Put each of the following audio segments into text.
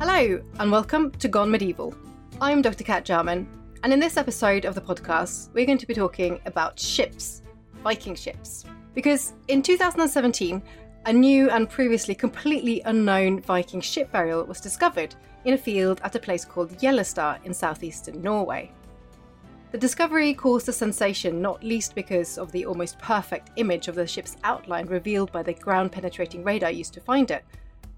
Hello and welcome to Gone Medieval. I'm Dr. Kat Jarman, and in this episode of the podcast, we're going to be talking about ships, Viking ships. Because in 2017, a new and previously completely unknown Viking ship burial was discovered in a field at a place called Gjellestad in southeastern Norway. The discovery caused a sensation, not least because of the almost perfect image of the ship's outline revealed by the ground-penetrating radar used to find it,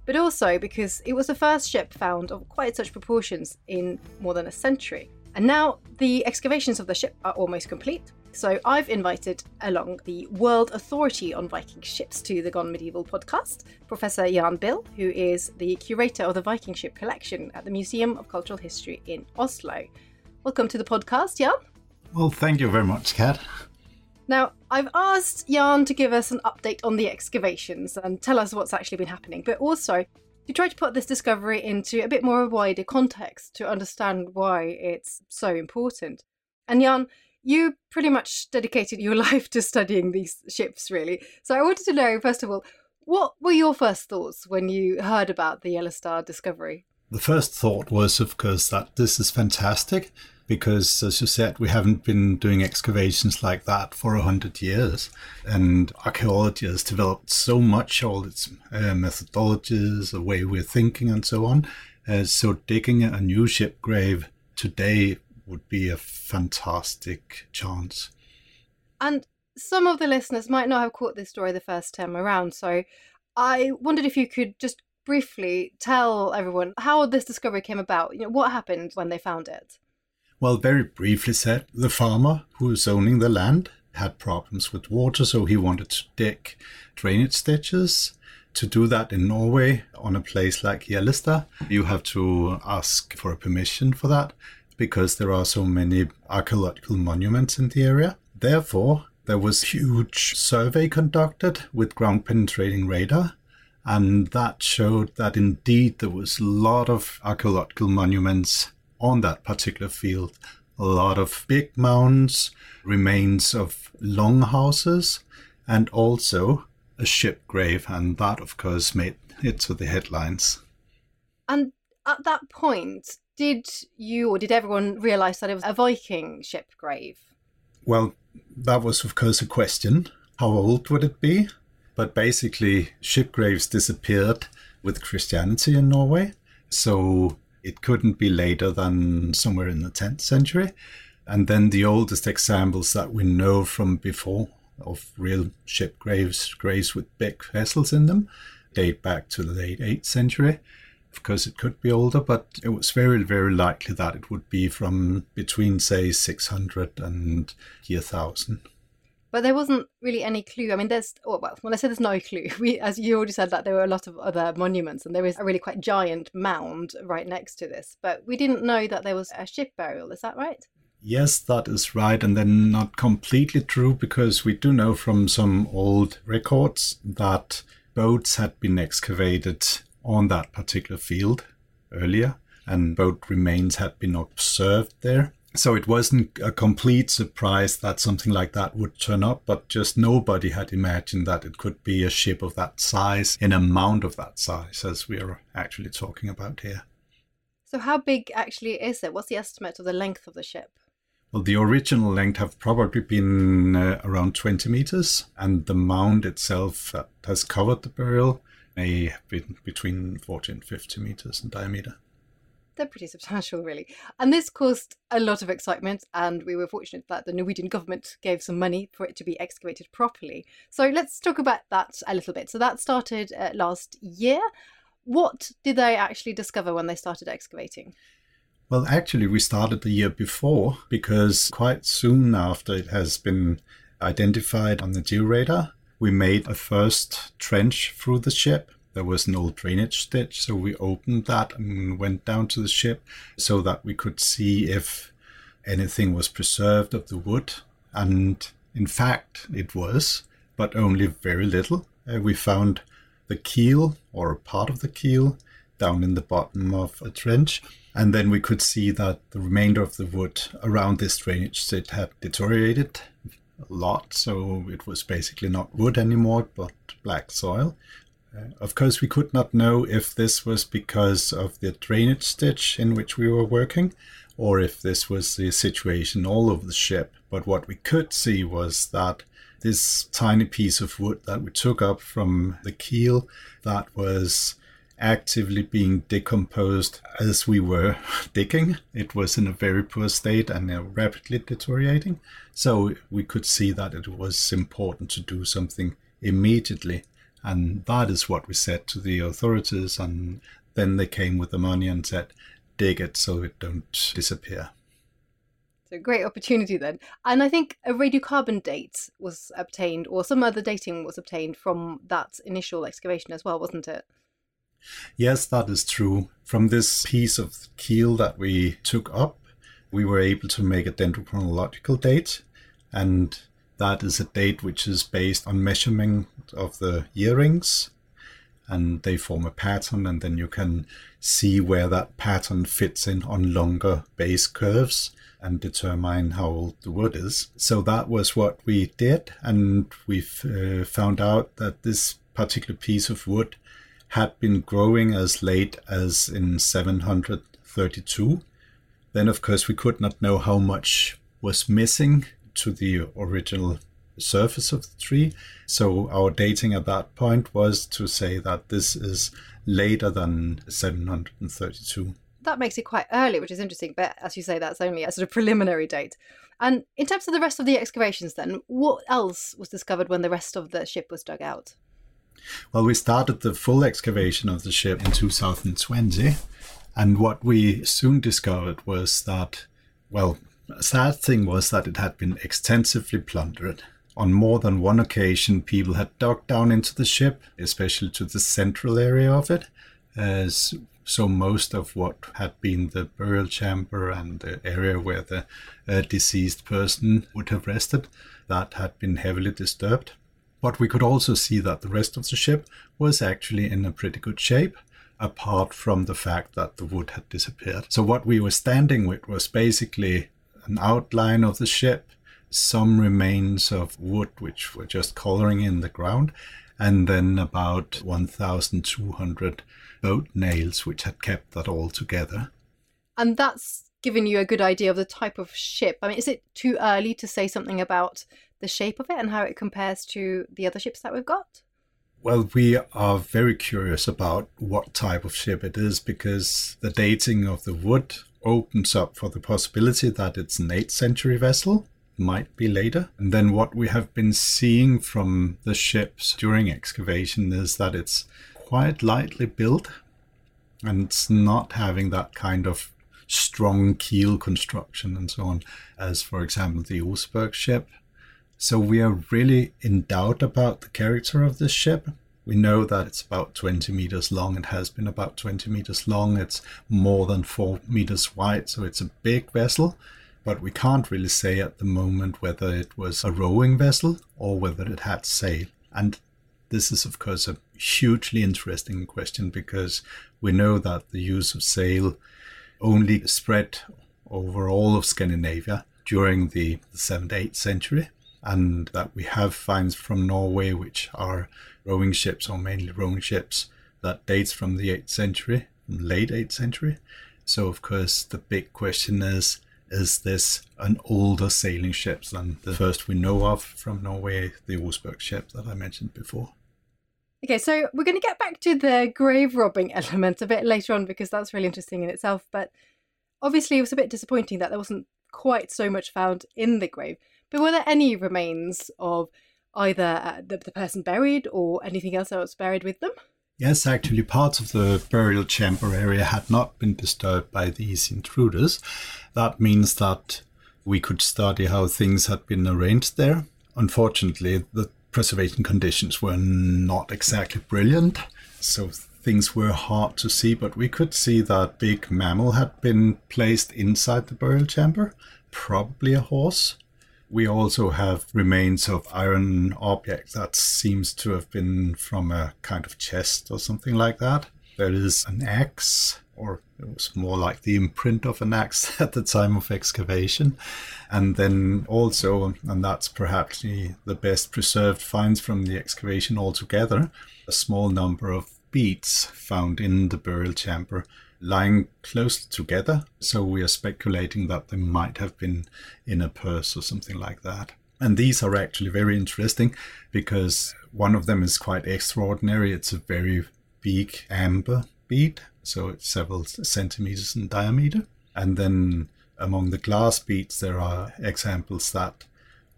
but also because it was the first ship found of quite such proportions in more than a century. And now the excavations of the ship are almost complete, so I've invited along the World Authority on Viking Ships to the Gone Medieval podcast, Professor Jan Bill, who is the curator of the Viking ship collection at the Museum of Cultural History in Oslo. Welcome to the podcast, Jan. Well, thank you very much, Kat. Now, I've asked Jan to give us an update on the excavations and tell us what's actually been happening, but also to try to put this discovery into a bit more of a wider context to understand why it's so important. And Jan, you pretty much dedicated your life to studying these ships, really. So I wanted to know, first of all, what were your first thoughts when you heard about the Yellowstar discovery? The first thought was, of course, that this is fantastic. Because, as you said, we haven't been doing excavations like that for 100 years. And archaeology has developed so much, all its methodologies, the way we're thinking and so on. So digging a new ship grave today would be a fantastic chance. And some of the listeners might not have caught this story the first time around. So I wondered if you could just briefly tell everyone how this discovery came about. You know, what happened when they found it? Well, very briefly said, the farmer who was owning the land had problems with water, so he wanted to dig drainage ditches. To do that in Norway, on a place like Gjellestad, you have to ask for a permission for that, because there are so many archaeological monuments in the area. Therefore, there was a huge survey conducted with ground-penetrating radar, and that showed that indeed there was a lot of archaeological monuments on that particular field. A lot of big mounds, remains of long houses, and also a ship grave. And that, of course, made it to the headlines. And at that point, did you or did everyone realise that it was a Viking ship grave? Well, that was, of course, a question. How old would it be? But basically, ship graves disappeared with Christianity in Norway. So it couldn't be later than somewhere in the 10th century. And then the oldest examples that we know from before of real ship graves, graves with big vessels in them, date back to the late 8th century. Of course, it could be older, but it was very, very likely that it would be from between, say, 600 and year 1000. But there wasn't really any clue. I mean, when I say there's no clue, as you already said, that there were a lot of other monuments and there is a really quite giant mound right next to this. But we didn't know that there was a ship burial. Is that right? Yes, that is right. And then not completely true, because we do know from some old records that boats had been excavated on that particular field earlier and boat remains had been observed there. So it wasn't a complete surprise that something like that would turn up, but just nobody had imagined that it could be a ship of that size in a mound of that size, as we are actually talking about here. So how big actually is it? What's the estimate of the length of the ship? Well, the original length have probably been around 20 meters, and the mound itself that has covered the burial may have been between 40 and 50 meters in diameter. They're pretty substantial, really. And this caused a lot of excitement, and we were fortunate that the Norwegian government gave some money for it to be excavated properly. So let's talk about that a little bit. So that started last year. What did they actually discover when they started excavating? Well, actually, we started the year before, because quite soon after it has been identified on the georadar, we made a first trench through the ship. There was an old drainage ditch, so we opened that and went down to the ship so that we could see if anything was preserved of the wood. And in fact, it was, but only very little. We found the keel, or a part of the keel, down in the bottom of a trench. And then we could see that the remainder of the wood around this drainage ditch had deteriorated a lot. So it was basically not wood anymore, but black soil. Of course, we could not know if this was because of the drainage ditch in which we were working, or if this was the situation all over the ship. But what we could see was that this tiny piece of wood that we took up from the keel, that was actively being decomposed as we were digging. It was in a very poor state and rapidly deteriorating. So we could see that it was important to do something immediately. And that is what we said to the authorities, and then they came with the money and said, dig it so it don't disappear. It's a great opportunity then. And I think a radiocarbon date was obtained, or some other dating was obtained from that initial excavation as well, wasn't it? Yes, that is true. From this piece of keel that we took up, we were able to make a dendrochronological date, and that is a date which is based on measurement of the year rings, and they form a pattern, and then you can see where that pattern fits in on longer base curves and determine how old the wood is. So that was what we did, and we've found out that this particular piece of wood had been growing as late as in 732. Then, of course, we could not know how much was missing to the original surface of the tree. So our dating at that point was to say that this is later than 732. That makes it quite early, which is interesting. But as you say, that's only a sort of preliminary date. And in terms of the rest of the excavations then, what else was discovered when the rest of the ship was dug out? Well, we started the full excavation of the ship in 2020. And what we soon discovered was that, well, a sad thing was that it had been extensively plundered. On more than one occasion, people had dug down into the ship, especially to the central area of it, as so most of what had been the burial chamber and the area where the deceased person would have rested, that had been heavily disturbed. But we could also see that the rest of the ship was actually in a pretty good shape, apart from the fact that the wood had disappeared. So what we were standing with was basically an outline of the ship, some remains of wood which were just coloring in the ground, and then about 1,200 boat nails which had kept that all together. And that's given you a good idea of the type of ship. I mean, is it too early to say something about the shape of it and how it compares to the other ships that we've got? Well, we are very curious about what type of ship it is, because the dating of the wood opens up for the possibility that it's an 8th century vessel, might be later. And then what we have been seeing from the ships during excavation is that it's quite lightly built, and it's not having that kind of strong keel construction and so on, as, for example, the Oseberg ship. So we are really in doubt about the character of this ship. We know that it's about 20 meters long. It has been about 20 meters long. It's more than 4 meters wide, so it's a big vessel. But we can't really say at the moment whether it was a rowing vessel or whether it had sail. And this is, of course, a hugely interesting question, because we know that the use of sail only spread over all of Scandinavia during the 7th, 8th century. And that we have finds from Norway, which are rowing ships, or mainly rowing ships, that dates from the 8th century, late 8th century. So, of course, the big question is this an older sailing ship than the first we know of from Norway, the Oseberg ship that I mentioned before? Okay, so we're going to get back to the grave robbing element a bit later on because that's really interesting in itself. But obviously it was a bit disappointing that there wasn't quite so much found in the grave. But were there any remains of either the person buried or anything else that was buried with them? Yes, actually parts of the burial chamber area had not been disturbed by these intruders. That means that we could study how things had been arranged there. Unfortunately, the preservation conditions were not exactly brilliant, so things were hard to see, but we could see that big mammal had been placed inside the burial chamber, probably a horse. We also have remains of iron objects that seems to have been from a kind of chest or something like that. There is an axe, or it was more like the imprint of an axe at the time of excavation. And then also, and that's perhaps the best preserved finds from the excavation altogether, a small number of beads found in the burial chamber lying close together. So we are speculating that they might have been in a purse or something like that. And these are actually very interesting because one of them is quite extraordinary. It's a very big amber bead. So it's several centimeters in diameter. And then among the glass beads, there are examples that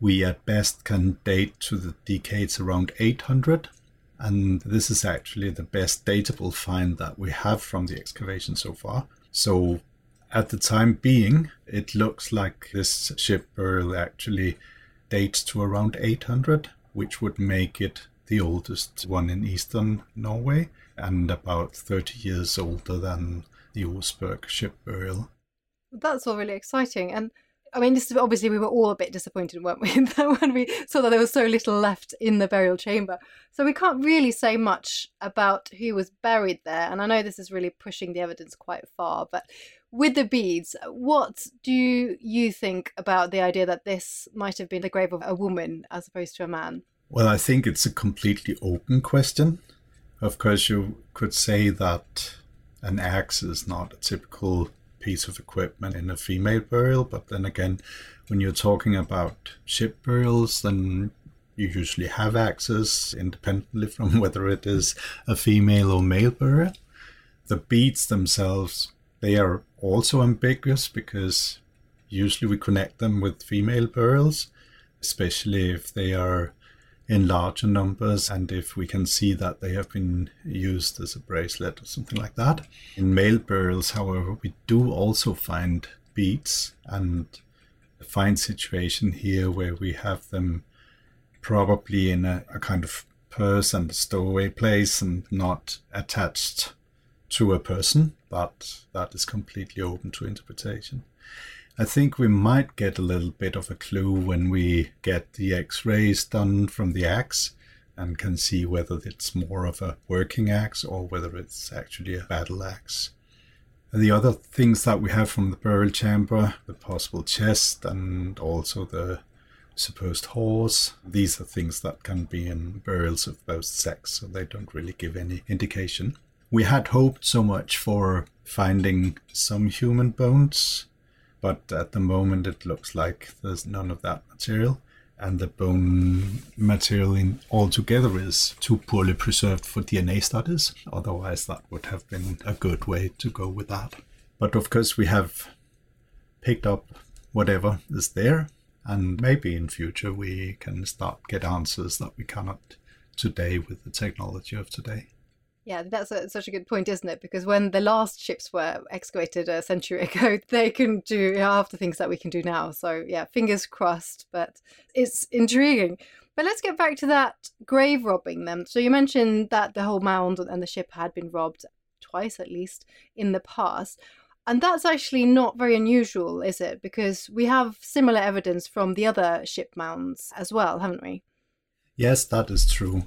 we at best can date to the decades around 800. And this is actually the best datable find that we have from the excavation so far. So at the time being, it looks like this ship burial actually dates to around 800, which would make it the oldest one in eastern Norway, and about 30 years older than the Oseberg ship burial. That's all really exciting. And I mean, this is obviously we were all a bit disappointed, weren't we, when we saw that there was so little left in the burial chamber. So we can't really say much about who was buried there. And I know this is really pushing the evidence quite far, but with the beads, what do you think about the idea that this might have been the grave of a woman as opposed to a man? Well, I think it's a completely open question. Of course, you could say that an axe is not a typical piece of equipment in a female burial, but then again, when you're talking about ship burials, then you usually have axes independently from whether it is a female or male burial. The beads themselves, they are also ambiguous because usually we connect them with female burials, especially if they are in larger numbers and if we can see that they have been used as a bracelet or something like that. In male burials, however, we do also find beads, and a fine situation here where we have them probably in a kind of purse and a stowaway place and not attached to a person, but that is completely open to interpretation. I think we might get a little bit of a clue when we get the x-rays done from the axe and can see whether it's more of a working axe or whether it's actually a battle axe. And the other things that we have from the burial chamber, the possible chest and also the supposed horse, these are things that can be in burials of both sexes, so they don't really give any indication. We had hoped so much for finding some human bones, but at the moment it looks like there's none of that material, and the bone material altogether is too poorly preserved for DNA studies. Otherwise that would have been a good way to go with that. But of course we have picked up whatever is there, and maybe in future we can start get answers that we cannot today with the technology of today. Yeah, that's such a good point, isn't it? Because when the last ships were excavated a century ago, they couldn't do half the things that we can do now. So yeah, fingers crossed, but it's intriguing. But let's get back to that grave robbing then. So you mentioned that the whole mound and the ship had been robbed twice, at least, in the past. And that's actually not very unusual, is it? Because we have similar evidence from the other ship mounds as well, haven't we? Yes, that is true.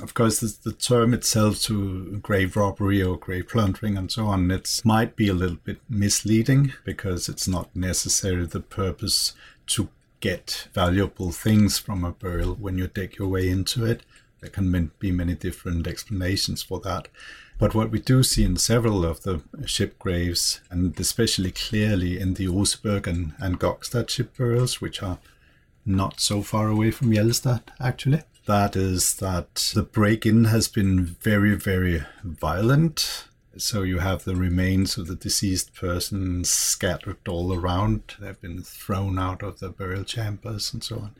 Of course, the term itself to grave robbery or grave plundering and so on, it might be a little bit misleading because it's not necessarily the purpose to get valuable things from a burial when you dig your way into it. There can be many different explanations for that. But what we do see in several of the ship graves, and especially clearly in the Oseberg and Gokstad ship burials, which are not so far away from Gjellestad, actually, that is that the break-in has been very, very violent. So you have the remains of the deceased person scattered all around. They've been thrown out of the burial chambers and so on.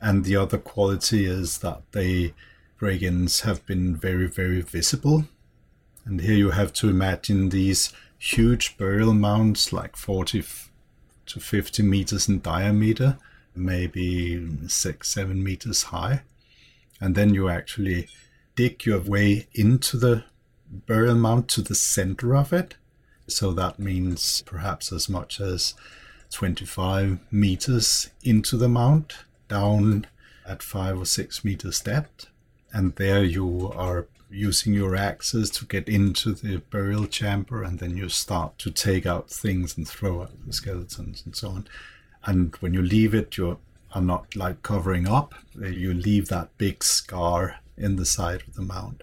And the other quality is that the break-ins have been very, very visible. And here you have to imagine these huge burial mounds, like 40 to 50 meters in diameter, maybe 6-7 meters high. And then you actually dig your way into the burial mound to the center of it. So that means perhaps as much as 25 meters into the mound, down at 5 or 6 meters depth. And there you are using your axes to get into the burial chamber, and then you start to take out things and throw out the skeletons and so on. And when you leave it, you are not like covering up. You leave that big scar in the side of the mound.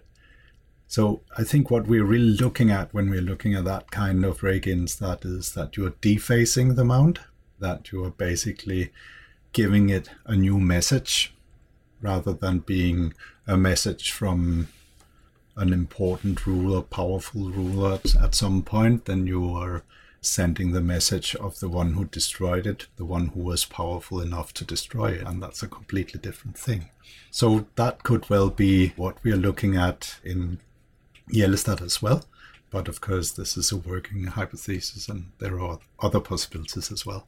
So I think what we're really looking at when we're looking at that kind of break-ins, that is that you're defacing the mound, that you are basically giving it a new message rather than being a message from an important ruler, powerful ruler at some point. Then you are sending the message of the one who destroyed it, the one who was powerful enough to destroy it. And that's a completely different thing. So that could well be what we are looking at in Gjellestad as well. But of course, this is a working hypothesis, and there are other possibilities as well.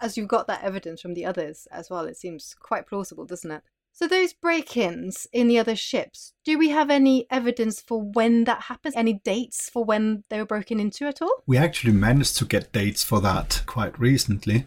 As you've got that evidence from the others as well, it seems quite plausible, doesn't it? So those break-ins in the other ships, do we have any evidence for when that happens? Any dates for when they were broken into at all? We actually managed to get dates for that quite recently.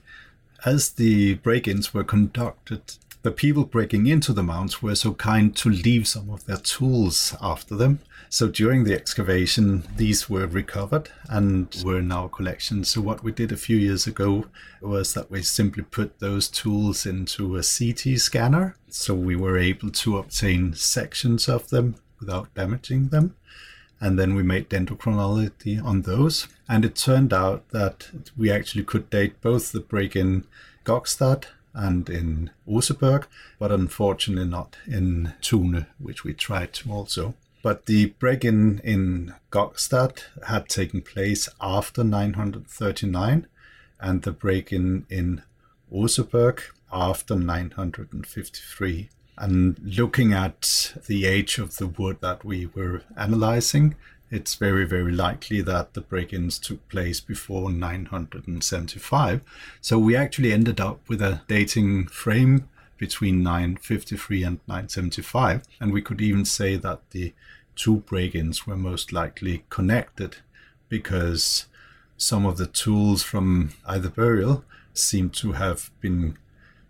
As the break-ins were conducted, the people breaking into the mounds were so kind to leave some of their tools after them. So during the excavation, these were recovered and were in our collection. So what we did a few years ago was that we simply put those tools into a CT scanner. So we were able to obtain sections of them without damaging them. And then we made dendrochronology on those. And it turned out that we actually could date both the break in Gokstad and in Oseberg, but unfortunately not in Thune, which we tried to also. But the break-in in Gokstad had taken place after 939, and the break-in in Oseberg after 953. And looking at the age of the wood that we were analysing, it's very, very likely that the break-ins took place before 975. So we actually ended up with a dating frame between 953 and 975. And we could even say that the two break-ins were most likely connected, because some of the tools from either burial seem to have been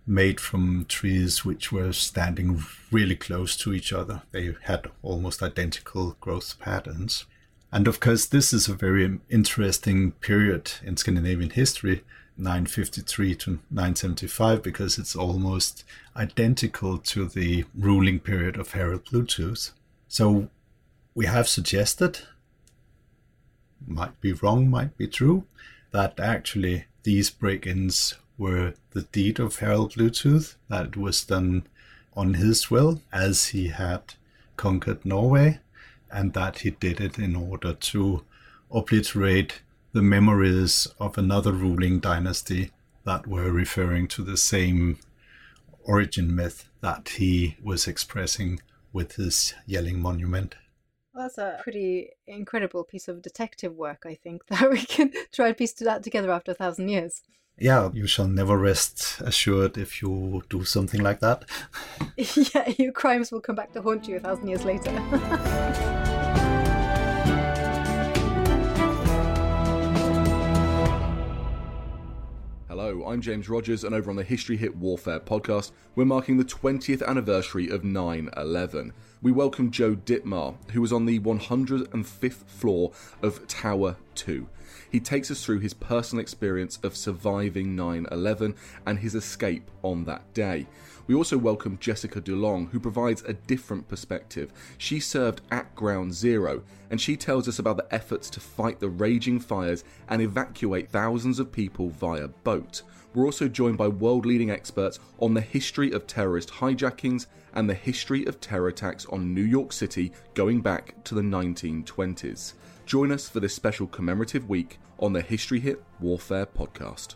made from trees which were standing really close to each other. They had almost identical growth patterns. And of course, this is a very interesting period in Scandinavian history, 953 to 975, because it's almost identical to the ruling period of Harald Bluetooth. So we have suggested, might be wrong, might be true, that actually these break-ins were the deed of Harald Bluetooth, that was done on his will as he had conquered Norway, and that he did it in order to obliterate the memories of another ruling dynasty that were referring to the same origin myth that he was expressing with his Jelling monument. Well, that's a pretty incredible piece of detective work, I think, that we can try and piece that together after 1,000 years. Yeah, you shall never rest assured if you do something like that. Yeah, your crimes will come back to haunt you 1,000 years later. Hello, I'm James Rogers, and over on the History Hit Warfare podcast, we're marking the 20th anniversary of 9/11. We welcome Joe Dittmar, who was on the 105th floor of Tower 2. He takes us through his personal experience of surviving 9/11 and his escape on that day. We also welcome Jessica Dulong, who provides a different perspective. She served at Ground Zero, and she tells us about the efforts to fight the raging fires and evacuate thousands of people via boat. We're also joined by world-leading experts on the history of terrorist hijackings and the history of terror attacks on New York City going back to the 1920s. Join us for this special commemorative week on the History Hit Warfare podcast.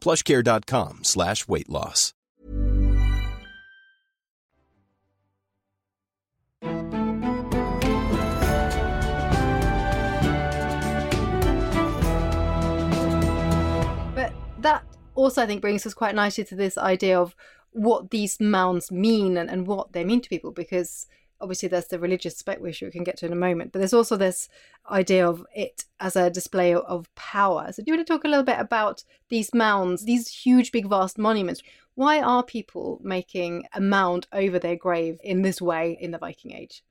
PlushCare.com/weight-loss. But that also, I think, brings us quite nicely to this idea of what these mounds mean and what they mean to people, because obviously there's the religious aspect, which we can get to in a moment, but there's also this idea of it as a display of power. So do you want to talk a little bit about these mounds, these huge, big, vast monuments? Why are people making a mound over their grave in this way in the Viking Age?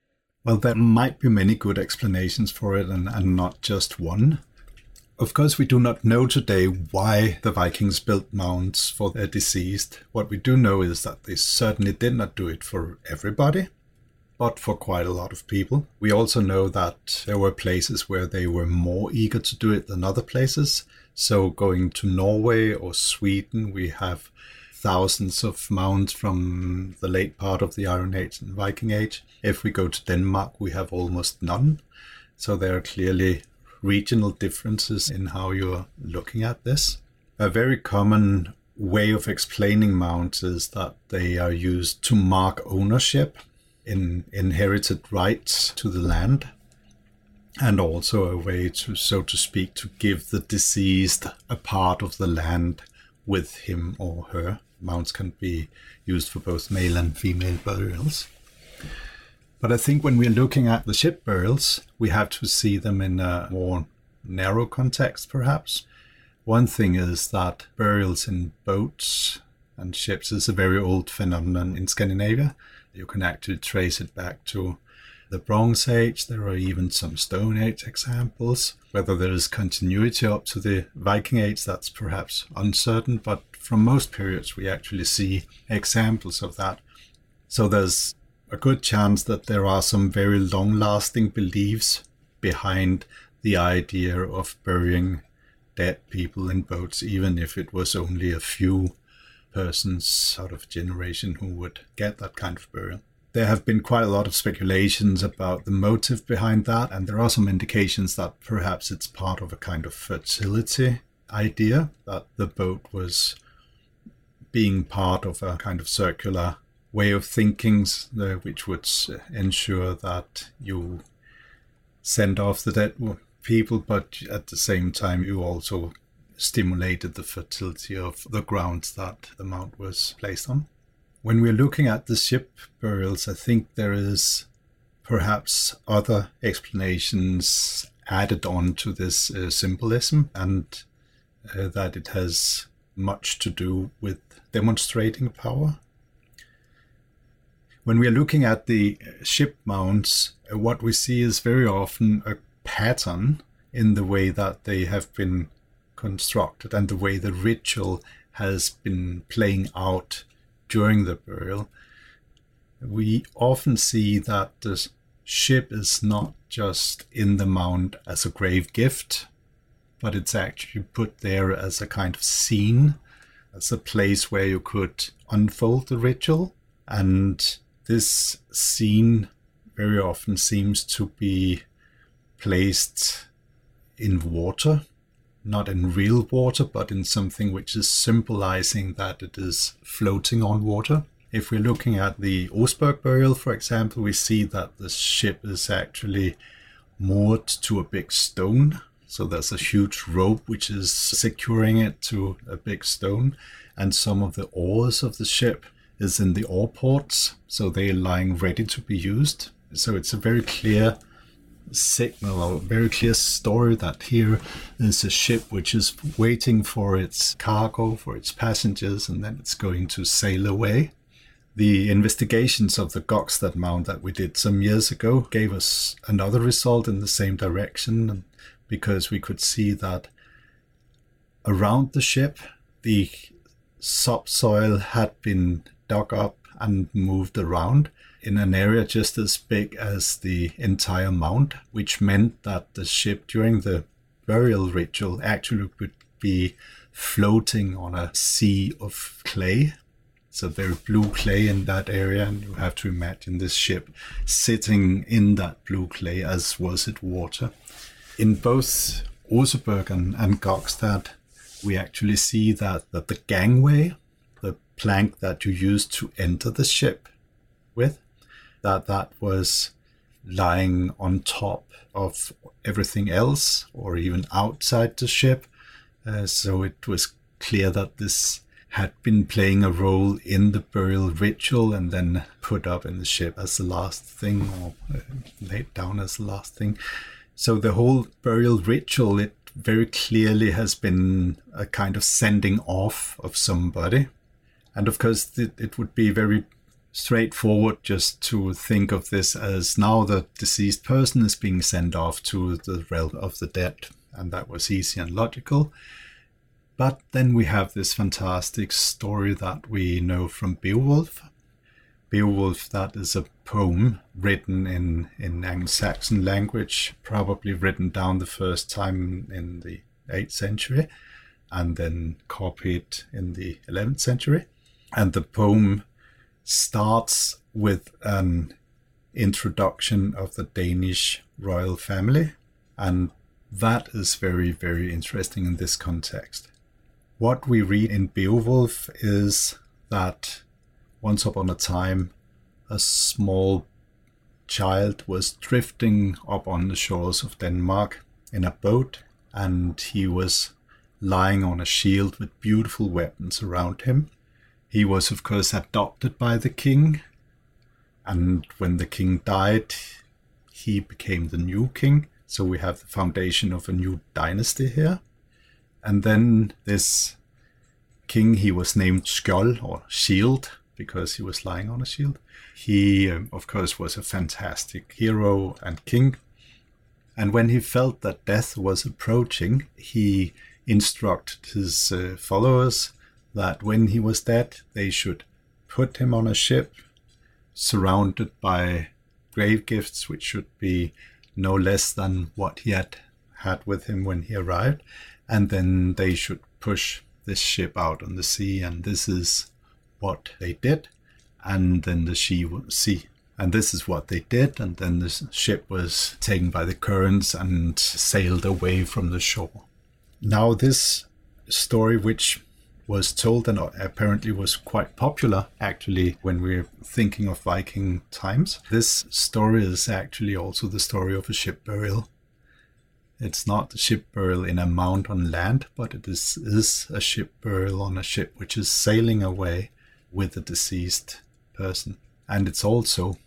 Well, there might be many good explanations for it and not just one. Of course, we do not know today why the Vikings built mounds for their deceased. What we do know is that they certainly did not do it for everybody, but for quite a lot of people. We also know that there were places where they were more eager to do it than other places. So going to Norway or Sweden, we have thousands of mounds from the late part of the Iron Age and Viking Age. If we go to Denmark, we have almost none. So there are clearly regional differences in how you're looking at this. A very common way of explaining mounds is that they are used to mark ownership, in inherited rights to the land, and also a way to, so to speak, to give the deceased a part of the land with him or her. Mounds can be used for both male and female burials. But I think when we're looking at the ship burials, we have to see them in a more narrow context, perhaps. One thing is that burials in boats and ships is a very old phenomenon in Scandinavia. You can actually trace it back to the Bronze Age. There are even some Stone Age examples. Whether there is continuity up to the Viking Age, that's perhaps uncertain, but from most periods we actually see examples of that. So there's a good chance that there are some very long-lasting beliefs behind the idea of burying dead people in boats, even if it was only a few persons out of generation who would get that kind of burial. There have been quite a lot of speculations about the motive behind that, and there are some indications that perhaps it's part of a kind of fertility idea, that the boat was being part of a kind of circular way of thinking, which would ensure that you send off the dead people, but at the same time you also stimulated the fertility of the grounds that the mound was placed on. When we're looking at the ship burials, I think there is perhaps other explanations added on to this symbolism, and that it has much to do with demonstrating power. When we are looking at the ship mounts, what we see is very often a pattern in the way that they have been constructed and the way the ritual has been playing out during the burial. We often see that the ship is not just in the mount as a grave gift, but it's actually put there as a kind of scene, as a place where you could unfold the ritual. And this scene very often seems to be placed in water, not in real water, but in something which is symbolizing that it is floating on water. If we're looking at the Oseberg burial, for example, we see that the ship is actually moored to a big stone. So there's a huge rope which is securing it to a big stone, and some of the oars of the ship is in the oar ports, so they're lying ready to be used. So it's a very clear signal, or very clear story, that here is a ship which is waiting for its cargo, for its passengers, and then it's going to sail away. The investigations of the Gokstad mount that we did some years ago gave us another result in the same direction, because we could see that around the ship the subsoil had been dug up and moved around in an area just as big as the entire mount, which meant that the ship during the burial ritual actually would be floating on a sea of clay. So very blue clay in that area, and you have to imagine this ship sitting in that blue clay, as was it water. In both Oseberg and Gokstad, we actually see that the gangway, the plank that you used to enter the ship with, that was lying on top of everything else, or even outside the ship. So it was clear that this had been playing a role in the burial ritual and then put up in the ship as the last thing, or laid down as the last thing. So the whole burial ritual, it very clearly has been a kind of sending off of somebody. And of course, it would be very straightforward just to think of this as now the deceased person is being sent off to the realm of the dead, and that was easy and logical. But then we have this fantastic story that we know from Beowulf, that is a poem written in Anglo-Saxon language, probably written down the first time in the 8th century and then copied in the 11th century. And the poem starts with an introduction of the Danish royal family, and that is very, very interesting in this context. What we read in Beowulf is that once upon a time a small child was drifting up on the shores of Denmark in a boat, and he was lying on a shield with beautiful weapons around him. He was, of course, adopted by the king, and when the king died, he became the new king. So we have the foundation of a new dynasty here. And then this king, he was named Skjold, or Shield, because he was lying on a shield. He, of course, was a fantastic hero and king. And when he felt that death was approaching, he instructed his followers that when he was dead, they should put him on a ship surrounded by grave gifts, which should be no less than what he had had with him when he arrived. And then they should push this ship out on the sea. And this is what they did. And then the And then the ship was taken by the currents and sailed away from the shore. Now this story, which was told and apparently was quite popular, actually, when we're thinking of Viking times. This story is actually also the story of a ship burial. It's not a ship burial in a mount on land, but it is a ship burial on a ship which is sailing away, with the deceased person. And it's also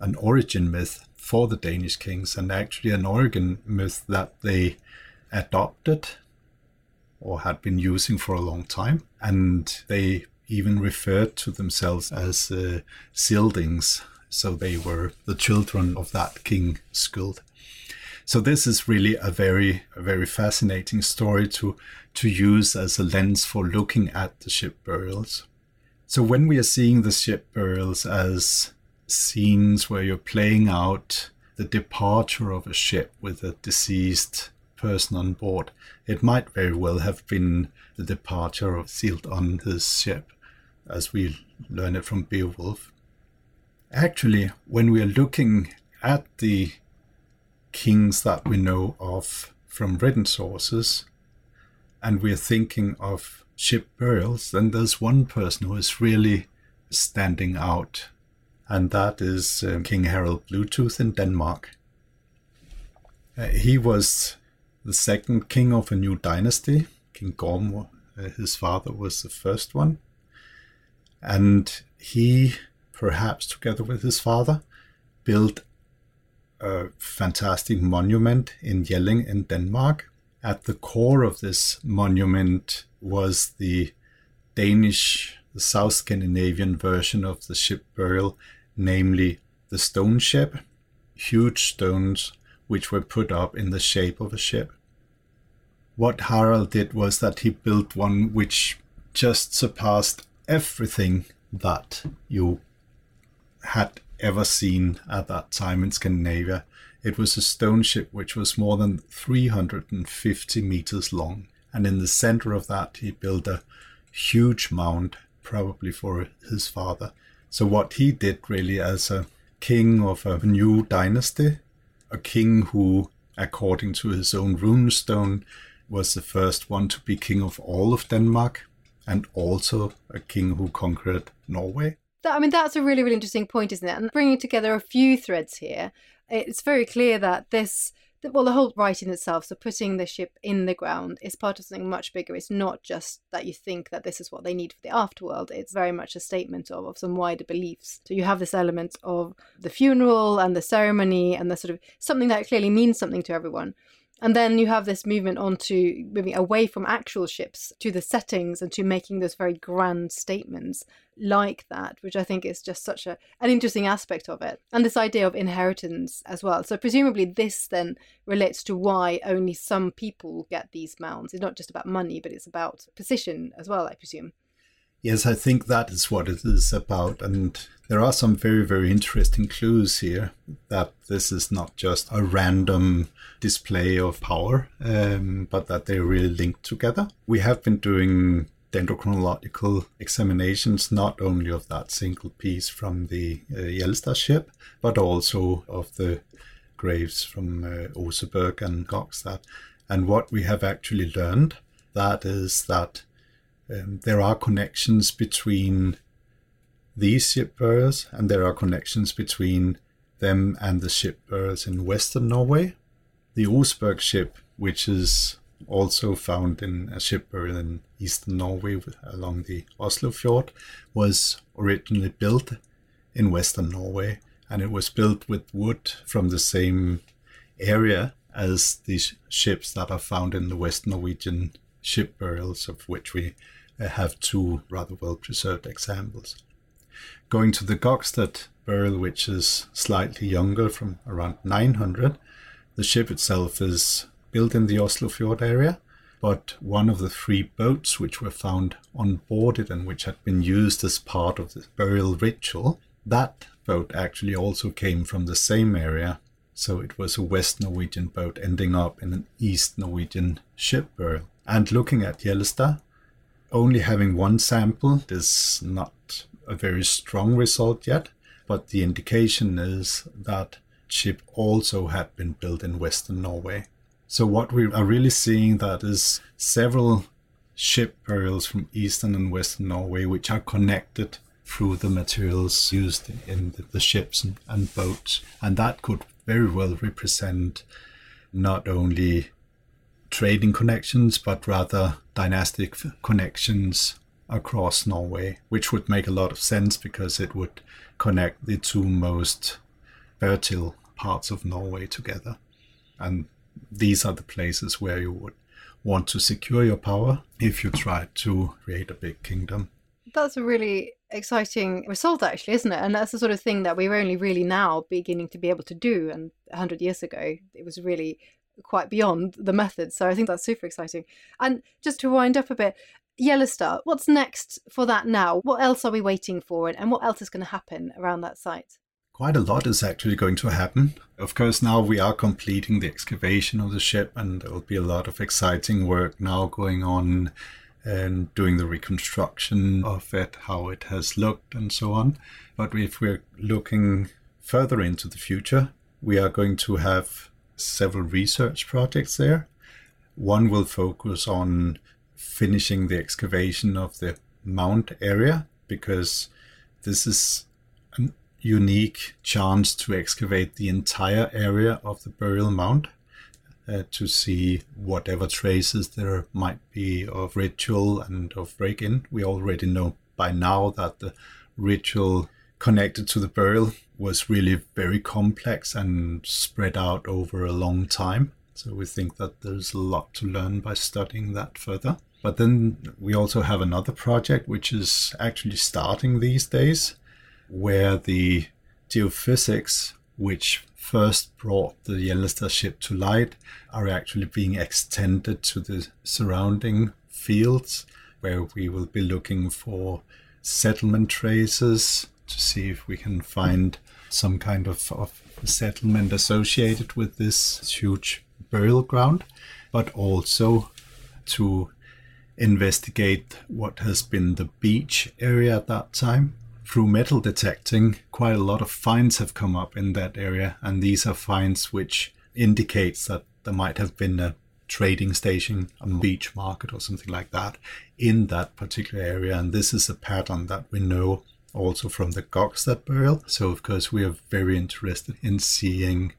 an origin myth for the Danish kings, and actually an origin myth that they adopted or had been using for a long time. And they even referred to themselves as Sildings. So they were the children of that king, Skjold. So this is really a very fascinating story to use as a lens for looking at the ship burials. So when we are seeing the ship burials as scenes where you're playing out the departure of a ship with a deceased person on board, it might very well have been the departure of Skjold on his ship, as we learn it from Beowulf. Actually, when we are looking at the kings that we know of from written sources, and we're thinking of ship burials, then there's one person who is really standing out, and that is King Harald Bluetooth in Denmark. He was the second king of a new dynasty. King Gorm, his father, was the first one. And he, perhaps together with his father, built a fantastic monument in Jelling in Denmark. At the core of this monument was the Danish, the South Scandinavian version of the ship burial, namely the stone ship, huge stones which were put up in the shape of a ship. What Harald did was that he built one which just surpassed everything that you had ever seen at that time in Scandinavia. It was a stone ship which was more than 350 meters long. And in the center of that, he built a huge mound, probably for his father. So what he did really as a king of a new dynasty, a king who, according to his own runestone, was the first one to be king of all of Denmark, and also a king who conquered Norway. I mean, that's a really, really interesting point, isn't it? And bringing together a few threads here, it's very clear that this, well, the whole rite in itself, so putting the ship in the ground, is part of something much bigger. It's not just that you think that this is what they need for the afterworld. It's very much a statement of some wider beliefs. So you have this element of the funeral and the ceremony and the sort of something that clearly means something to everyone. And then you have this movement moving away from actual ships to the settings and to making those very grand statements like that, which I think is just such an interesting aspect of it. And this idea of inheritance as well. So presumably this then relates to why only some people get these mounds. It's not just about money, but it's about position as well, I presume. Yes, I think that is what it is about. And there are some very, very interesting clues here that this is not just a random display of power, but that they're really linked together. We have been doing dendrochronological examinations, not only of that single piece from the Yellowstar ship, but also of the graves from Oseberg and Gokstad. And what we have actually learned, that is that there are connections between these ship burials, and there are connections between them and the ship burials in Western Norway. The Oseberg ship, which is also found in a ship burial in Eastern Norway along the Oslofjord, was originally built in Western Norway, and it was built with wood from the same area as these ships that are found in the West Norwegian ship burials, of which we have two rather well-preserved examples. Going to the Gokstad burial, which is slightly younger, from around 900, the ship itself is built in the Oslofjord area, but one of the three boats which were found on board it and which had been used as part of the burial ritual, that boat actually also came from the same area. So it was a West Norwegian boat ending up in an East Norwegian ship burial. And looking at Gjellestad, only having one sample is not a very strong result yet, but the indication is that ship also had been built in Western Norway. So what we are really seeing, that is several ship burials from Eastern and Western Norway, which are connected through the materials used in the ships and boats. And that could very well represent not only trading connections, but rather dynastic connections across Norway, which would make a lot of sense because it would connect the two most fertile parts of Norway together. And these are the places where you would want to secure your power if you try to create a big kingdom. That's a really exciting result, actually, isn't it? And that's the sort of thing that we're only really now beginning to be able to do. And 100 years ago, it was really quite beyond the method. So I think that's super exciting. And just to wind up a bit, Yellowstar, what's next for that now? What else are we waiting for? And what else is going to happen around that site? Quite a lot is actually going to happen. Of course, now we are completing the excavation of the ship, and there will be a lot of exciting work now going on and doing the reconstruction of it, how it has looked and so on. But if we're looking further into the future, we are going to have several research projects there. One will focus on finishing the excavation of the mound area, because this is an unique chance to excavate the entire area of the burial mound. To see whatever traces there might be of ritual and of break-in. We already know by now that the ritual connected to the burial was really very complex and spread out over a long time. So we think that there's a lot to learn by studying that further. But then we also have another project which is actually starting these days, where the geophysics, which first brought the Gjellestad ship to light, are actually being extended to the surrounding fields, where we will be looking for settlement traces to see if we can find some kind of settlement associated with this huge burial ground, but also to investigate what has been the beach area at that time. Through metal detecting, quite a lot of finds have come up in that area, and these are finds which indicates that there might have been a trading station, a beach market or something like that in that particular area. And this is a pattern that we know also from the Gokstad burial. So of course we are very interested in seeing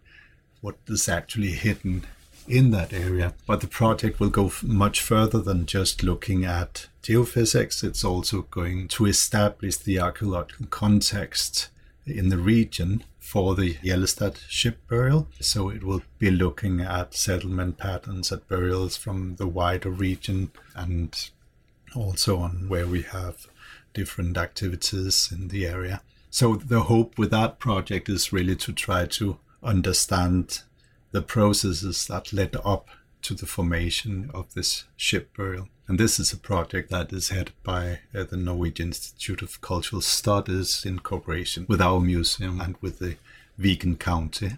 what is actually hidden in that area. But the project will go much further than just looking at geophysics. It's also going to establish the archaeological context in the region for the Gjellestad ship burial. So it will be looking at settlement patterns, at burials from the wider region, and also on where we have different activities in the area. So the hope with that project is really to try to understand the processes that led up to the formation of this ship burial. And this is a project that is headed by the Norwegian Institute of Cultural Studies in cooperation with our museum and with the Viken County.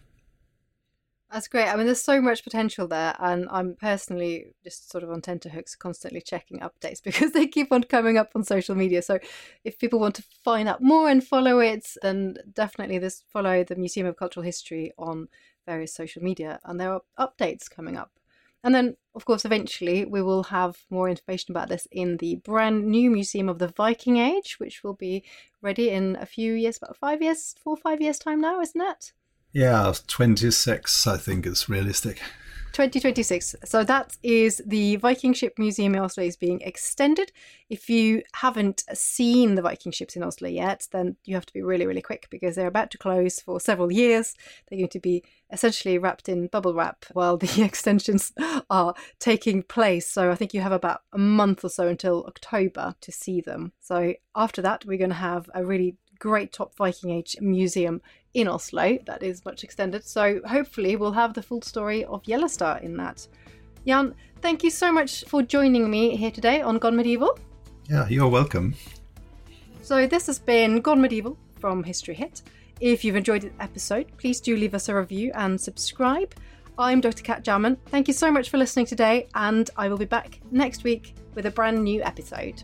That's great. I mean, there's so much potential there, and I'm personally just sort of on tenterhooks, constantly checking updates because they keep on coming up on social media. So if people want to find out more and follow it, then definitely just follow the Museum of Cultural History on various social media, and there are updates coming up. And then, of course, eventually we will have more information about this in the brand new Museum of the Viking Age, which will be ready in a few years, about 4 or 5 years time now, isn't it? Yeah, 26, I think, is realistic. 2026. So that is the Viking Ship Museum in Oslo is being extended. If you haven't seen the Viking ships in Oslo yet, then you have to be really, really quick, because they're about to close for several years. They're going to be essentially wrapped in bubble wrap while the extensions are taking place. So I think you have about a month or so until October to see them. So after that, we're going to have a really great top Viking Age museum in Oslo that is much extended. So hopefully we'll have the full story of Gjellestad in that. Jan, thank you so much for joining me here today on Gone Medieval. Yeah, you're welcome. So this has been Gone Medieval from History Hit. If you've enjoyed the episode, please do leave us a review and subscribe. I'm Dr. Kat Jarman. Thank you so much for listening today, and I will be back next week with a brand new episode.